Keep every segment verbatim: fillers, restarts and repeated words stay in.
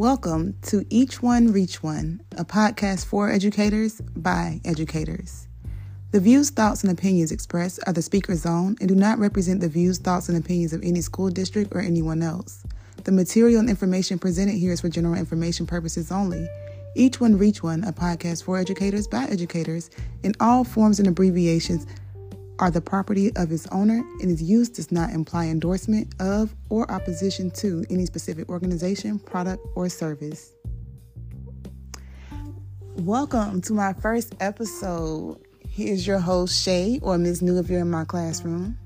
Welcome to Each One Reach One, a podcast for educators by educators. The views, thoughts, and opinions expressed are the speaker's own and do not represent the views, thoughts, and opinions of any school district or anyone else. The material and information presented here is for general information purposes only. Each One Reach One, a podcast for educators by educators, in all forms and abbreviations are the property of its owner, and its use does not imply endorsement of or opposition to any specific organization, product, or service. Welcome to my first episode. Here's your host, Shay, or Miz New if you're in my classroom.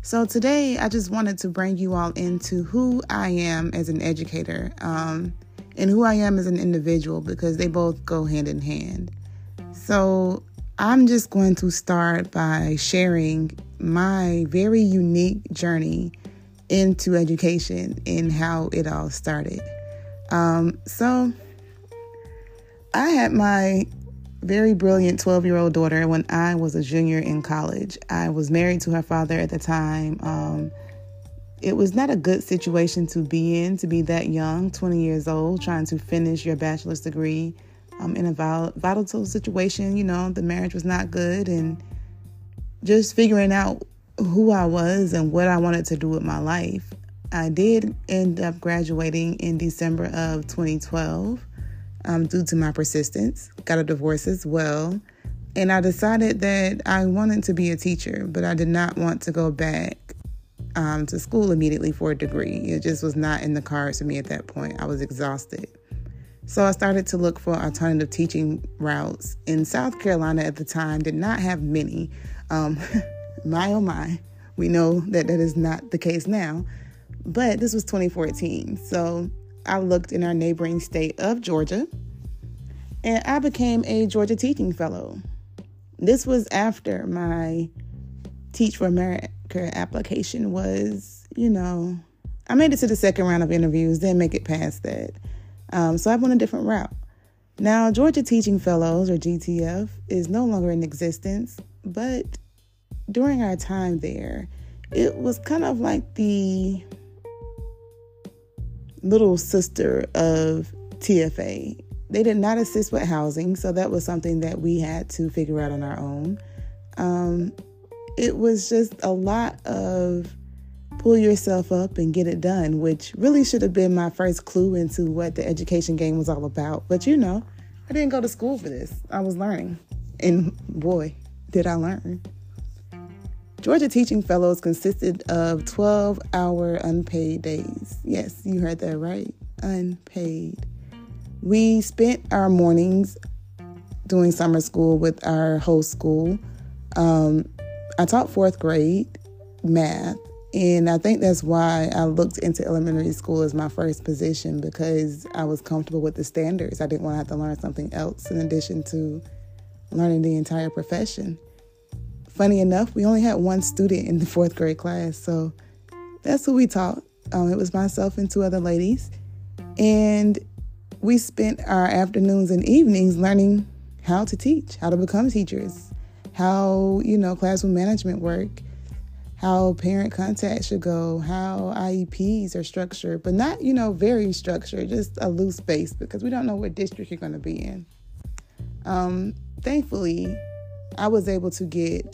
So today, I just wanted to bring you all into who I am as an educator, um, and who I am as an individual, because they both go hand in hand. So I'm just going to start by sharing my very unique journey into education and how it all started. Um, so I had my very brilliant twelve-year-old daughter when I was a junior in college. I was married to her father at the time. Um, it was not a good situation to be in, to be that young, twenty years old, trying to finish your bachelor's degree. Um, in a vol- volatile situation, you know, the marriage was not good, and just figuring out who I was and what I wanted to do with my life. I did end up graduating in December of twenty twelve um, due to my persistence. Got a divorce as well. And I decided that I wanted to be a teacher, but I did not want to go back um, to school immediately for a degree. It just was not in the cards for me at that point. I was exhausted. So I started to look for alternative teaching routes. In South Carolina at the time, did not have many. Um, my oh my, we know that that is not the case now. But this was twenty fourteen. So I looked in our neighboring state of Georgia, and I became a Georgia Teaching Fellow. This was after my Teach for America application was, you know, I made it to the second round of interviews, didn't make it past that. Um, so I went a different route. Now, Georgia Teaching Fellows, or G T F, is no longer in existence, but during our time there, it was kind of like the little sister of T F A. They did not assist with housing, so that was something that we had to figure out on our own. Um, it was just a lot of pull yourself up and get it done, which really should have been my first clue into what the education game was all about. But, you know, I didn't go to school for this. I was learning. And boy, did I learn. Georgia Teaching Fellows consisted of twelve-hour unpaid days. Yes, you heard that right. Unpaid. We spent our mornings doing summer school with our host school. Um, I taught fourth grade math. And I think that's why I looked into elementary school as my first position, because I was comfortable with the standards. I didn't want to have to learn something else in addition to learning the entire profession. Funny enough, we only had one student in the fourth grade class, so that's who we taught. Um, it was myself and two other ladies. And we spent our afternoons and evenings learning how to teach, how to become teachers, how, you know, classroom management work, how parent contact should go, how I E Ps are structured, but not, you know, very structured, just a loose base, because we don't know what district you're going to be in. Um, thankfully, I was able to get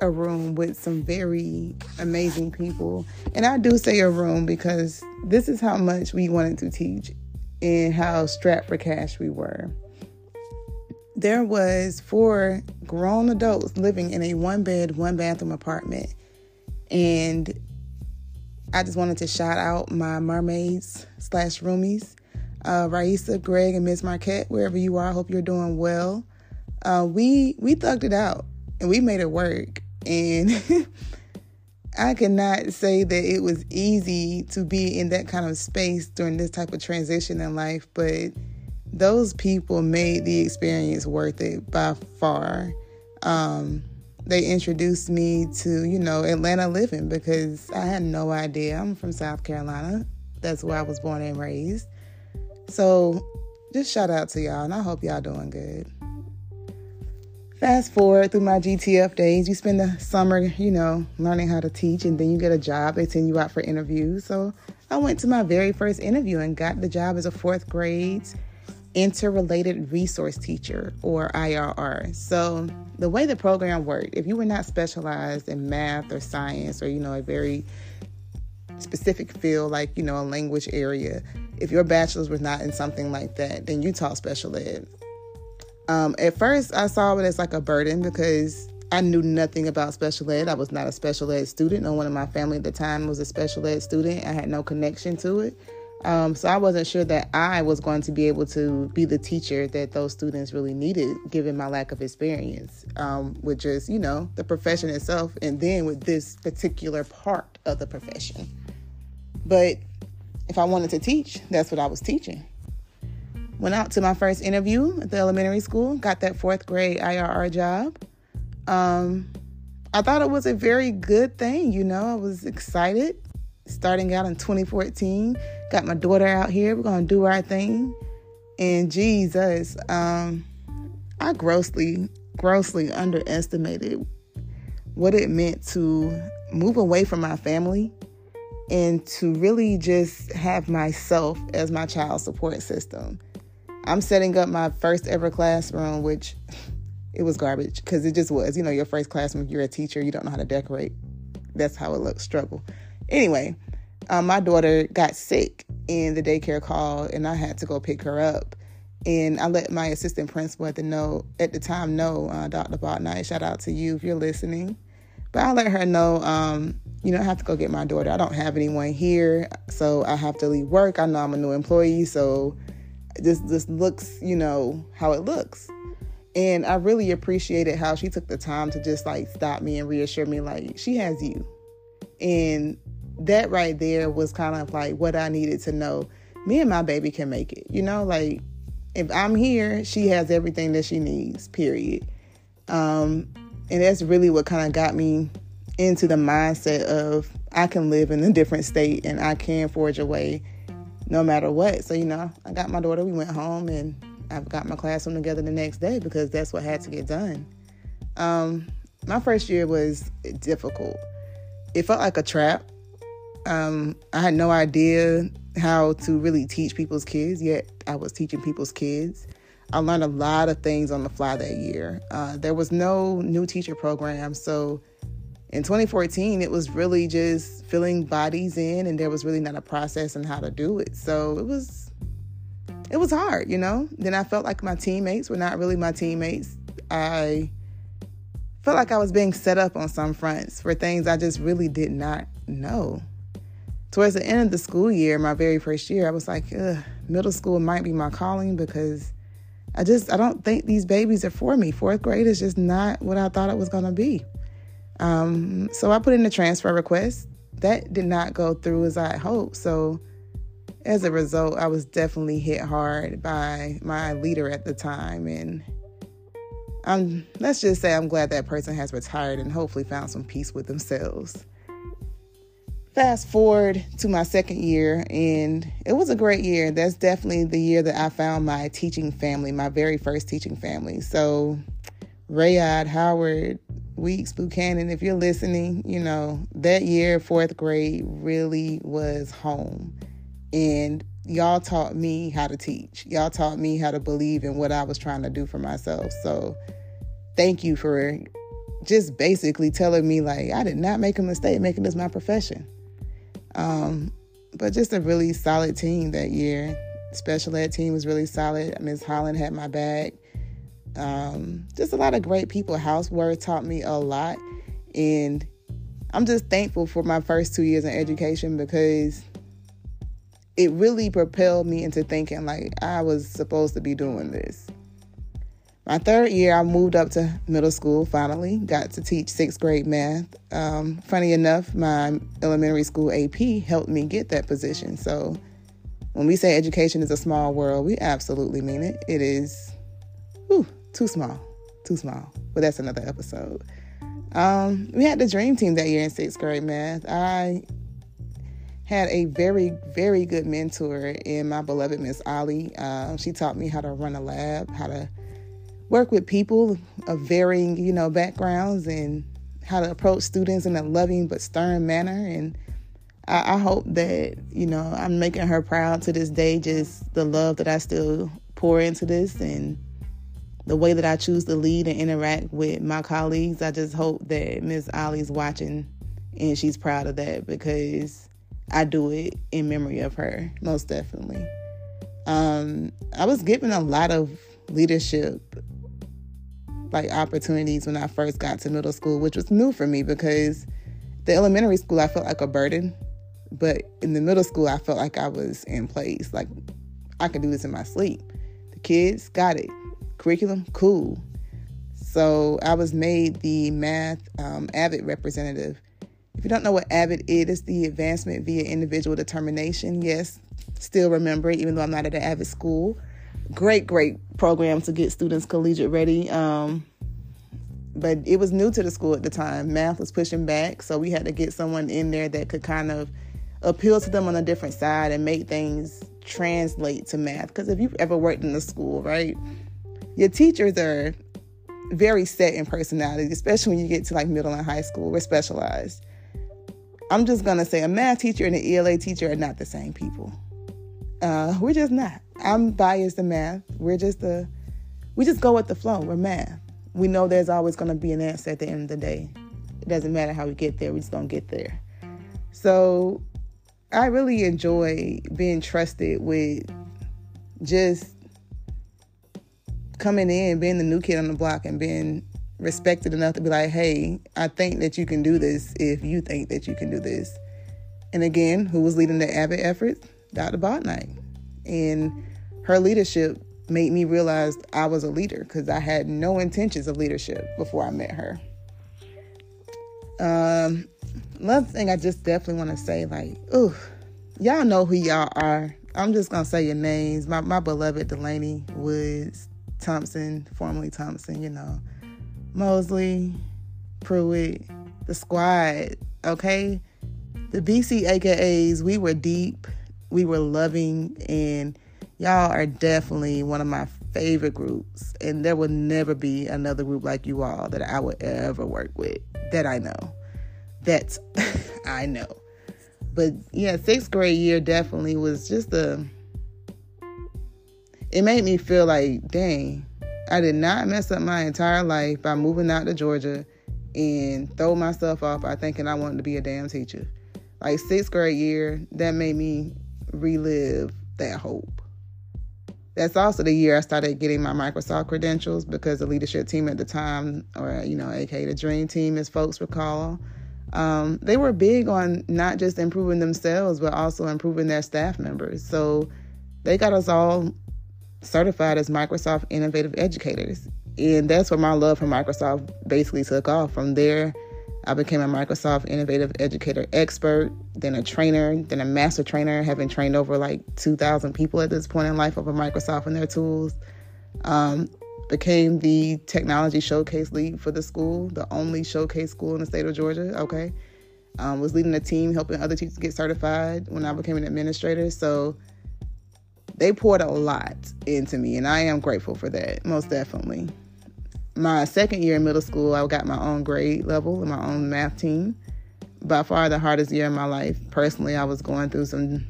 a room with some very amazing people. And I do say a room because this is how much we wanted to teach and how strapped for cash we were. There was four grown adults living in a one-bed, one-bathroom apartment. And I just wanted to shout out my mermaids slash roomies, uh, Raisa, Greg, and Miss Marquette, wherever you are. I hope you're doing well. Uh, we we thugged it out, and we made it work. And I cannot say that it was easy to be in that kind of space during this type of transition in life, but those people made the experience worth it by far. Um, They introduced me to, you know, Atlanta living, because I had no idea. I'm from South Carolina. That's where I was born and raised. So just shout out to y'all, and I hope y'all doing good. Fast forward through my G T F days. You spend the summer, you know, learning how to teach, and then you get a job. They send you out for interviews. So I went to my very first interview and got the job as a fourth grade interrelated resource teacher, or I R R. So the way the program worked, if you were not specialized in math or science or, you know, a very specific field like, you know, a language area, if your bachelor's was not in something like that, then you taught special ed. Um, at first, I saw it as like a burden because I knew nothing about special ed. I was not a special ed student. No one in my family at the time was a special ed student. I had no connection to it. Um, so I wasn't sure that I was going to be able to be the teacher that those students really needed, given my lack of experience um, with just, you know, the profession itself, and then with this particular part of the profession. But if I wanted to teach, that's what I was teaching. Went out to my first interview at the elementary school, got that fourth grade I R R job. Um, I thought it was a very good thing, you know. I was excited. Starting out in twenty fourteen, got my daughter out here. We're going to do our thing. And Jesus, um, I grossly, grossly underestimated what it meant to move away from my family and to really just have myself as my child support system. I'm setting up my first ever classroom, which it was garbage because it just was. You know, your first classroom, you're a teacher, you don't know how to decorate. That's how it looks, struggle. Anyway, um, my daughter got sick and the daycare called and I had to go pick her up. And I let my assistant principal at the, know, at the time know, uh, Doctor Botnight, shout out to you if you're listening. But I let her know, um, you know, I have to go get my daughter. I don't have anyone here, so I have to leave work. I know I'm a new employee, so this, this looks, you know, how it looks. And I really appreciated how she took the time to just, like, stop me and reassure me, like, she has you. And that right there was kind of like what I needed to know. Me and my baby can make it, you know, like if I'm here, she has everything that she needs, period. Um, and that's really what kind of got me into the mindset of I can live in a different state and I can forge a way no matter what. So, you know, I got my daughter, we went home and I've got my classroom together the next day because that's what had to get done. Um, my first year was difficult. It felt like a trap. Um, I had no idea how to really teach people's kids, yet I was teaching people's kids. I learned a lot of things on the fly that year. Uh, there was no new teacher program. So in twenty fourteen, it was really just filling bodies in and there was really not a process on how to do it. So it was, it was hard, you know. Then I felt like my teammates were not really my teammates. I felt like I was being set up on some fronts for things I just really did not know. Towards the end of the school year, my very first year, I was like, ugh, middle school might be my calling because I just, I don't think these babies are for me. Fourth grade is just not what I thought it was going to be. Um, so I put in a transfer request. That did not go through as I hoped. So as a result, I was definitely hit hard by my leader at the time. And I'm, let's just say I'm glad that person has retired and hopefully found some peace with themselves. Fast forward to my second year, and it was a great year. That's definitely the year that I found my teaching family, my very first teaching family. So Rayad, Howard, Weeks, Buchanan, if you're listening, you know, that year, fourth grade really was home. And y'all taught me how to teach. Y'all taught me how to believe in what I was trying to do for myself. So thank you for just basically telling me, like, I did not make a mistake making this my profession. Um, but just a really solid team that year. Special ed team was really solid. Miz Holland had my back. Um, just a lot of great people. Housework taught me a lot. And I'm just thankful for my first two years in education because it really propelled me into thinking like I was supposed to be doing this. My third year, I moved up to middle school, finally. Got to teach sixth grade math. Um, funny enough, my elementary school A P helped me get that position. So when we say education is a small world, we absolutely mean it. It is whew, too small, too small. But that's another episode. Um, we had the dream team that year in sixth grade math. I had a very, very good mentor in my beloved Miss Ollie. Uh, she taught me how to run a lab, how to work with people of varying, you know, backgrounds and how to approach students in a loving but stern manner. And I, I hope that, you know, I'm making her proud to this day, just the love that I still pour into this and the way that I choose to lead and interact with my colleagues. I just hope that Miz Ollie's watching and she's proud of that, because I do it in memory of her, most definitely. Um, I was given a lot of leadership like opportunities when I first got to middle school, which was new for me, because the elementary school I felt like a burden, but in the middle school I felt like I was in place, like I could do this in my sleep. The kids got it, curriculum cool. So I was made the math um, AVID representative. If you don't know what AVID is, it's the advancement via individual determination. Yes, still remember it, even though I'm not at an AVID school. Great, great program to get students collegiate ready. Um, but it was new to the school at the time. Math was pushing back, so we had to get someone in there that could kind of appeal to them on a different side and make things translate to math. Because if you've ever worked in a school, right, your teachers are very set in personality, especially when you get to like middle and high school. We're specialized. I'm just going to say a math teacher and an E L A teacher are not the same people. Uh, we're just not. I'm biased to math. We're just a, we just go with the flow. We're math. We know there's always going to be an answer at the end of the day. It doesn't matter how we get there. We just don't get there. So I really enjoy being trusted with just coming in, being the new kid on the block and being respected enough to be like, hey, I think that you can do this if you think that you can do this. And again, who was leading the AVID effort? Doctor Bodnight. And her leadership made me realize I was a leader, because I had no intentions of leadership before I met her. Um, another thing I just definitely want to say, like, ooh, y'all know who y'all are. I'm just going to say your names. My, my beloved Delaney Woods, Thompson, formerly Thompson, you know, Mosley, Pruitt, the squad, okay? The B C A K As, we were deep. We were loving, and y'all are definitely one of my favorite groups. And there will never be another group like you all that I would ever work with. That I know. That's I know. But yeah, sixth grade year definitely was just a, it made me feel like, dang, I did not mess up my entire life by moving out to Georgia and throw myself off by thinking I wanted to be a damn teacher. Like sixth grade year, that made me relive that hope. That's also the year I started getting my Microsoft credentials, because the leadership team at the time, or, you know, aka the dream team as folks would call, um, they were big on not just improving themselves, but also improving their staff members. So they got us all certified as Microsoft Innovative Educators. And that's where my love for Microsoft basically took off. From there, I became a Microsoft Innovative Educator expert, then a trainer, then a master trainer, having trained over like two thousand people at this point in life over Microsoft and their tools. Um, became the technology showcase lead for the school, the only showcase school in the state of Georgia, okay? Um, was leading a team, helping other teachers get certified when I became an administrator. So they poured a lot into me, and I am grateful for that, most definitely. My second year in middle school, I got my own grade level and my own math team. By far the hardest year of my life. Personally, I was going through some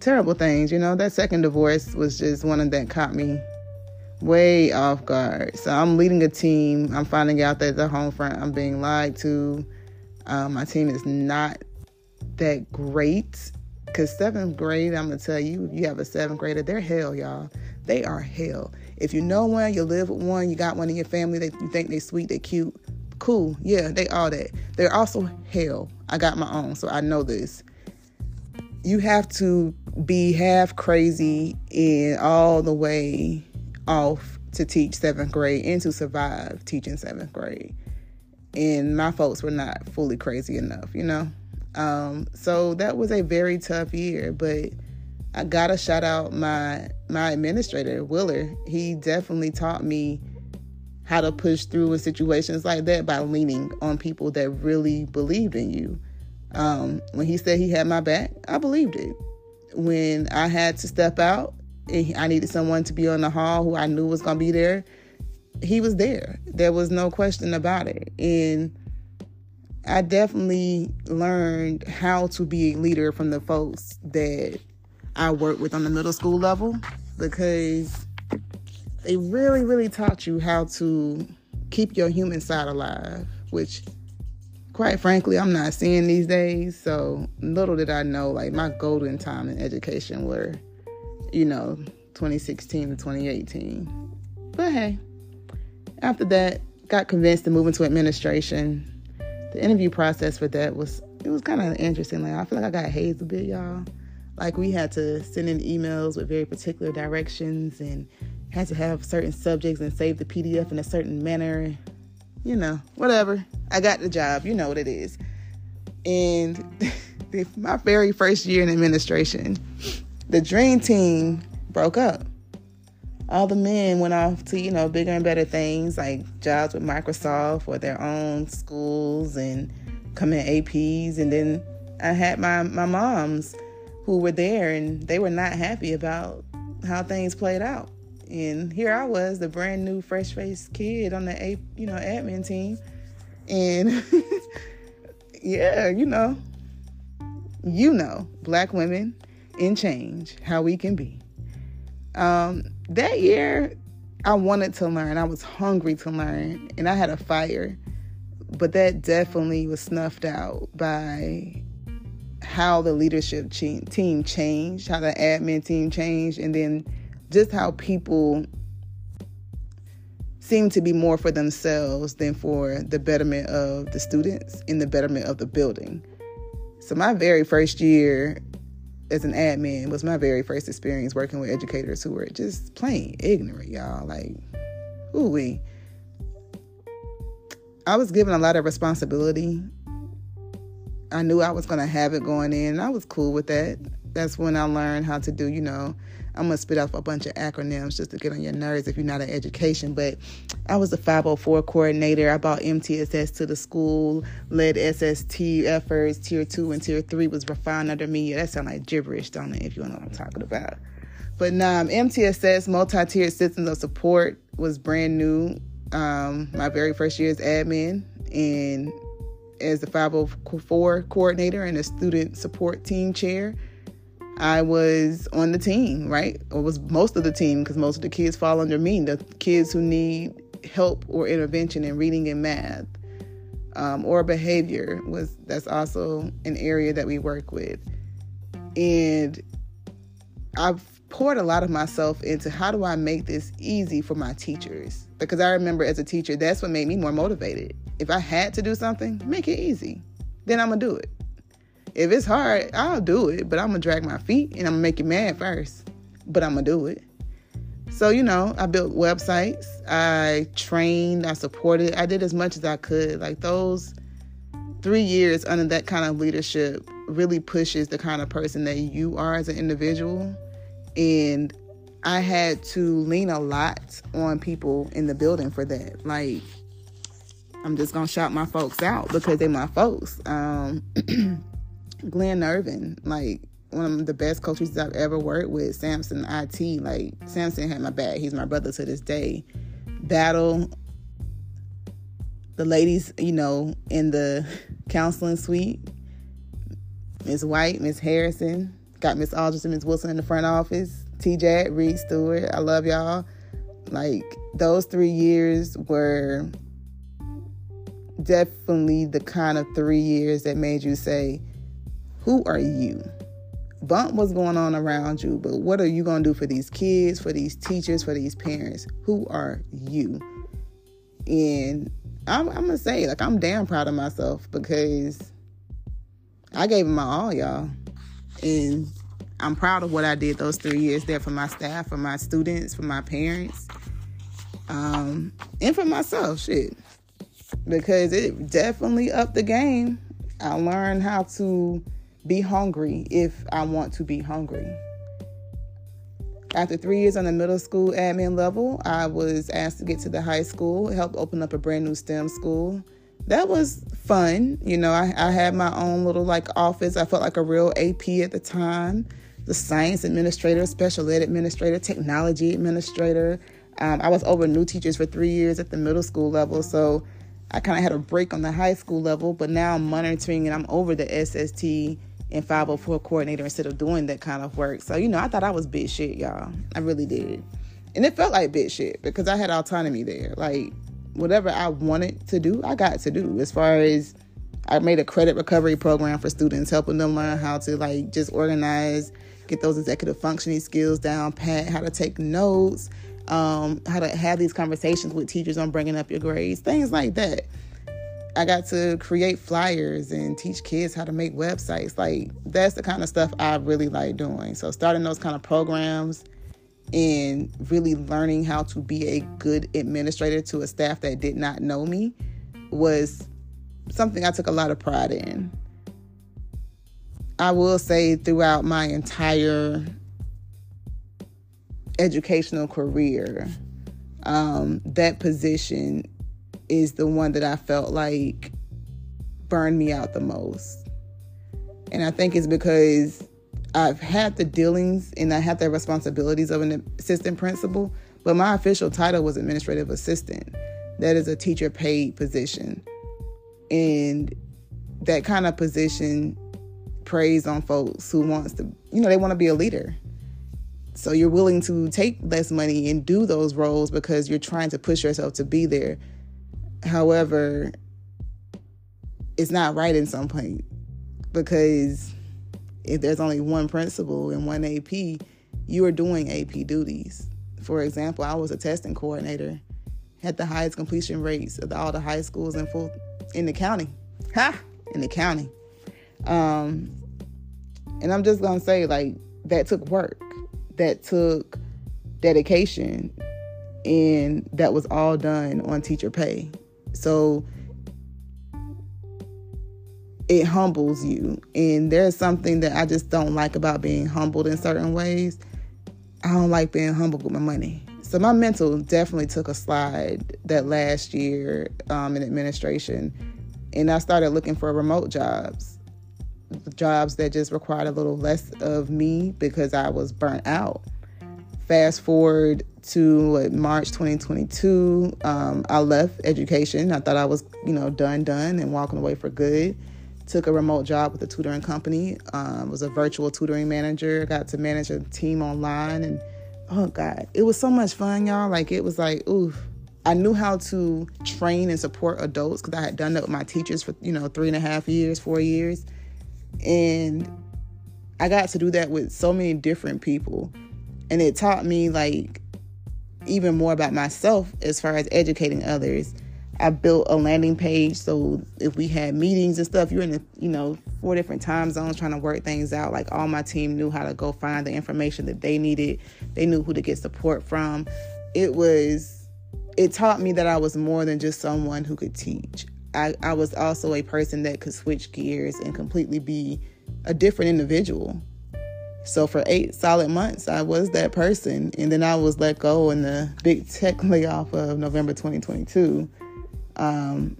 terrible things. You know, that second divorce was just one that caught me way off guard. So I'm leading a team. I'm finding out that at the home front, I'm being lied to. Um, my team is not that great. Because seventh grade, I'm going to tell you, if you have a seventh grader, they're hell, y'all. They are hell. If you know one, you live with one, you got one in your family, that you think they're sweet, they're cute, cool. Yeah, they all that. They're also hell. I got my own, so I know this. You have to be half crazy and all the way off to teach seventh grade and to survive teaching seventh grade. And my folks were not fully crazy enough, you know? Um, so that was a very tough year, but I gotta shout out my, my administrator, Willer. He definitely taught me how to push through in situations like that by leaning on people that really believed in you. Um, when he said he had my back, I believed it. When I had to step out and I needed someone to be on the hall who I knew was going to be there, he was there. There was no question about it. And I definitely learned how to be a leader from the folks that I work with on the middle school level, because they really, really taught you how to keep your human side alive, which, quite frankly, I'm not seeing these days. So little did I know, like, my golden time in education were, you know, twenty sixteen to twenty eighteen. But hey, after that, got convinced to move into administration. The interview process for that was, it was kind of interesting. Like, I feel like I got hazed a bit, y'all. Like, we had to send in emails with very particular directions and had to have certain subjects and save the P D F in a certain manner. You know, whatever. I got the job. You know what it is. And the, my very first year in administration, the dream team broke up. All the men went off to, you know, bigger and better things, like jobs with Microsoft or their own schools and coming A Ps. And then I had my, my moms who were there, and they were not happy about how things played out. And here I was, the brand new, fresh-faced kid on the, a, you know, admin team. And, yeah, you know, you know, Black women in change, how we can be. Um, that year, I wanted to learn. I was hungry to learn, and I had a fire. But that definitely was snuffed out by how the leadership team changed, how the admin team changed, and then just how people seem to be more for themselves than for the betterment of the students and the betterment of the building. So my very first year as an admin was my very first experience working with educators who were just plain ignorant, y'all. Like, ooh-wee. I was given a lot of responsibility. I knew I was going to have it going in, and I was cool with that. That's when I learned how to do, you know, I'm going to spit off a bunch of acronyms just to get on your nerves if you're not in education. But I was a five oh four coordinator. I brought M T S S to the school, led S S T efforts. Tier two and tier three was refined under me. Yeah, that sounds like gibberish, don't it, if you know what I'm talking about. But nah, M T S S, multi-tiered systems of support, was brand new. Um, my very first year as admin, and as the five oh four coordinator and a student support team chair, I was on the team, right? Or was most of the team, because most of the kids fall under me. The kids who need help or intervention in reading and math, um, or behavior, was that's also an area that we work with. And I've poured a lot of myself into how do I make this easy for my teachers? Because I remember as a teacher, that's what made me more motivated. If I had to do something, make it easy. Then I'm going to do it. If it's hard, I'll do it, but I'm going to drag my feet and I'm going to make you mad first, but I'm going to do it. So, you know, I built websites, I trained, I supported, I did as much as I could. Like, those three years under that kind of leadership really pushes the kind of person that you are as an individual. And I had to lean a lot on people in the building for that. Like, I'm just going to shout my folks out because they my folks. Um... Glenn Irvin, like, one of the best coaches I've ever worked with. Samson I T, like, Samson had my back. He's my brother to this day. Battle, the ladies, you know, in the counseling suite. Miss White, Miss Harrison, got Miss Aldridge and Miss Wilson in the front office. T J, Reed Stewart, I love y'all. Like, those three years were definitely the kind of three years that made you say, who are you? Bump what's going on around you, but what are you going to do for these kids, for these teachers, for these parents? Who are you? And I'm, I'm going to say, like, I'm damn proud of myself because I gave it my all, y'all. And I'm proud of what I did those three years there for my staff, for my students, for my parents, um, and for myself, shit. Because it definitely upped the game. I learned how to be hungry if I want to be hungry. After three years on the middle school admin level, I was asked to get to the high school, help open up a brand new STEM school. That was fun. You know, I, I had my own little, like, office. I felt like a real A P at the time. The science administrator, special ed administrator, technology administrator. Um, I was over new teachers for three years at the middle school level. So I kind of had a break on the high school level, but now I'm monitoring and I'm over the S S T and five oh four coordinator instead of doing that kind of work. So, you know, I thought I was big shit, y'all. I really did. And it felt like big shit because I had autonomy there. Like, whatever I wanted to do, I got to do. As far as I made a credit recovery program for students, helping them learn how to, like, just organize, get those executive functioning skills down pat, how to take notes, um, how to have these conversations with teachers on bringing up your grades, things like that. I got to create flyers and teach kids how to make websites. Like, that's the kind of stuff I really like doing. So starting those kind of programs and really learning how to be a good administrator to a staff that did not know me was something I took a lot of pride in. I will say throughout my entire educational career, um, that position is the one that I felt like burned me out the most. And I think it's because I've had the dealings and I had the responsibilities of an assistant principal, but my official title was administrative assistant. That is a teacher paid position. And that kind of position preys on folks who wants to, you know, they want to be a leader. So you're willing to take less money and do those roles because you're trying to push yourself to be there. However, it's not right in some point, because if there's only one principal and one A P, you are doing A P duties. For example, I was a testing coordinator, had the highest completion rates of all the high schools in full in the county. Ha! In the county. Um, and I'm just going to say, like, that took work. That took dedication. And that was all done on teacher pay. So it humbles you. And there's something that I just don't like about being humbled in certain ways. I don't like being humbled with my money. So my mental definitely took a slide that last year um, in administration. And I started looking for remote jobs. Jobs that just required a little less of me because I was burnt out. Fast forward to what, March twenty twenty-two, um, I left education. I thought I was, you know, done, done and walking away for good. Took a remote job with a tutoring company. Um, was a virtual tutoring manager. Got to manage a team online. And, oh, God, it was so much fun, y'all. Like, it was like, oof. I knew how to train and support adults because I had done that with my teachers for, you know, three and a half years, four years. And I got to do that with so many different people. And it taught me, like, even more about myself as far as educating others. I built a landing page, so if we had meetings and stuff, you're in, the, you know, four different time zones trying to work things out. Like, all my team knew how to go find the information that they needed. They knew who to get support from. It was, it taught me that I was more than just someone who could teach. I, I was also a person that could switch gears and completely be a different individual. So for eight solid months, I was that person. And then I was let go in the big tech layoff of November twenty twenty-two. Um,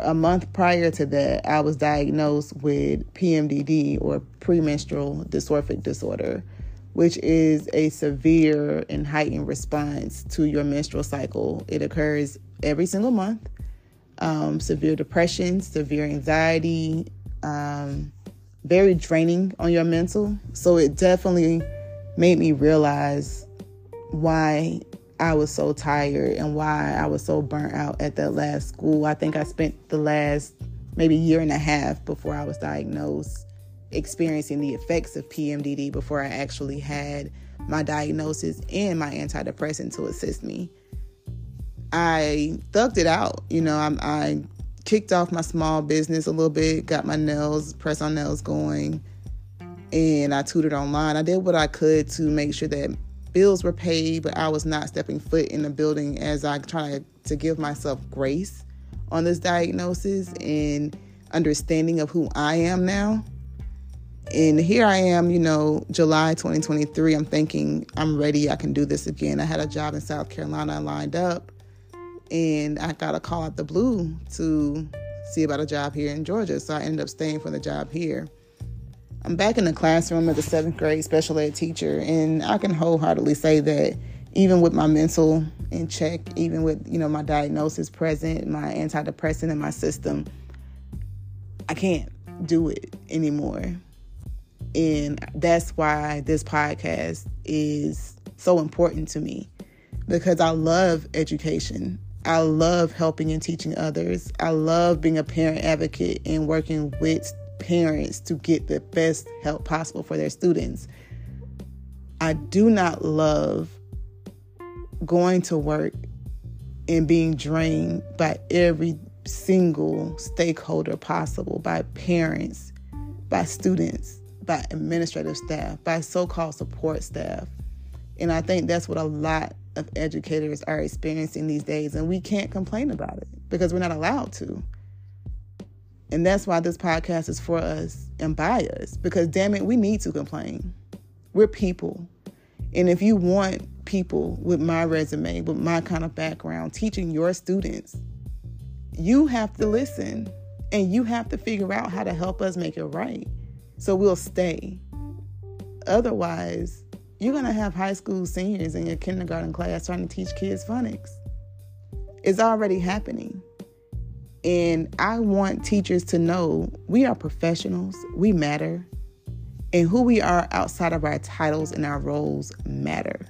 a month prior to that, I was diagnosed with P M D D, or premenstrual dysphoric disorder, which is a severe and heightened response to your menstrual cycle. It occurs every single month. Um, severe depression, severe anxiety, um, very draining on your mental. So it definitely made me realize why I was so tired and why I was so burnt out at that last school. I think I spent the last maybe year and a half before I was diagnosed experiencing the effects of P M D D before I actually had my diagnosis and my antidepressant to assist me. I thugged it out. You know, I, I kicked off my small business a little bit, got my nails, press-on nails going, and I tutored online. I did what I could to make sure that bills were paid, but I was not stepping foot in the building as I tried to give myself grace on this diagnosis and understanding of who I am now. And here I am, you know, July twenty twenty-three, I'm thinking I'm ready, I can do this again. I had a job in South Carolina lined up. And I got a call out the blue to see about a job here in Georgia. So I ended up staying for the job here. I'm back in the classroom as a seventh grade special ed teacher. And I can wholeheartedly say that even with my mental in check, even with, you know, my diagnosis present, my antidepressant in my system, I can't do it anymore. And that's why this podcast is so important to me, because I love education. I love helping and teaching others. I love being a parent advocate and working with parents to get the best help possible for their students. I do not love going to work and being drained by every single stakeholder possible, by parents, by students, by administrative staff, by so-called support staff. And I think that's what a lot of educators are experiencing these days, and we can't complain about it because we're not allowed to. And that's why this podcast is for us and by us, because damn it, we need to complain. We're people. And if you want people with my resume, with my kind of background, teaching your students, you have to listen and you have to figure out how to help us make it right. So we'll stay. Otherwise, you're going to have high school seniors in your kindergarten class trying to teach kids phonics. It's already happening. And I want teachers to know we are professionals, we matter, and who we are outside of our titles and our roles matter.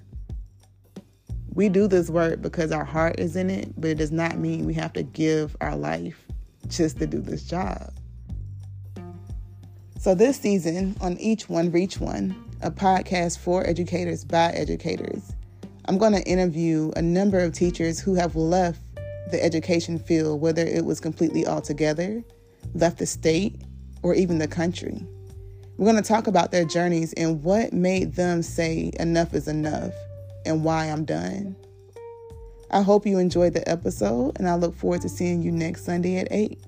We do this work because our heart is in it, but it does not mean we have to give our life just to do this job. So this season on Each One Reach One, a podcast for educators by educators, I'm going to interview a number of teachers who have left the education field, whether it was completely altogether, left the state, or even the country. We're going to talk about their journeys and what made them say enough is enough and why I'm done. I hope you enjoyed the episode, and I look forward to seeing you next Sunday at eight.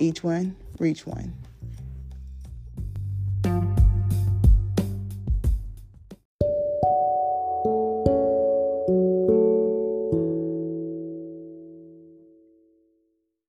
Each one, reach one.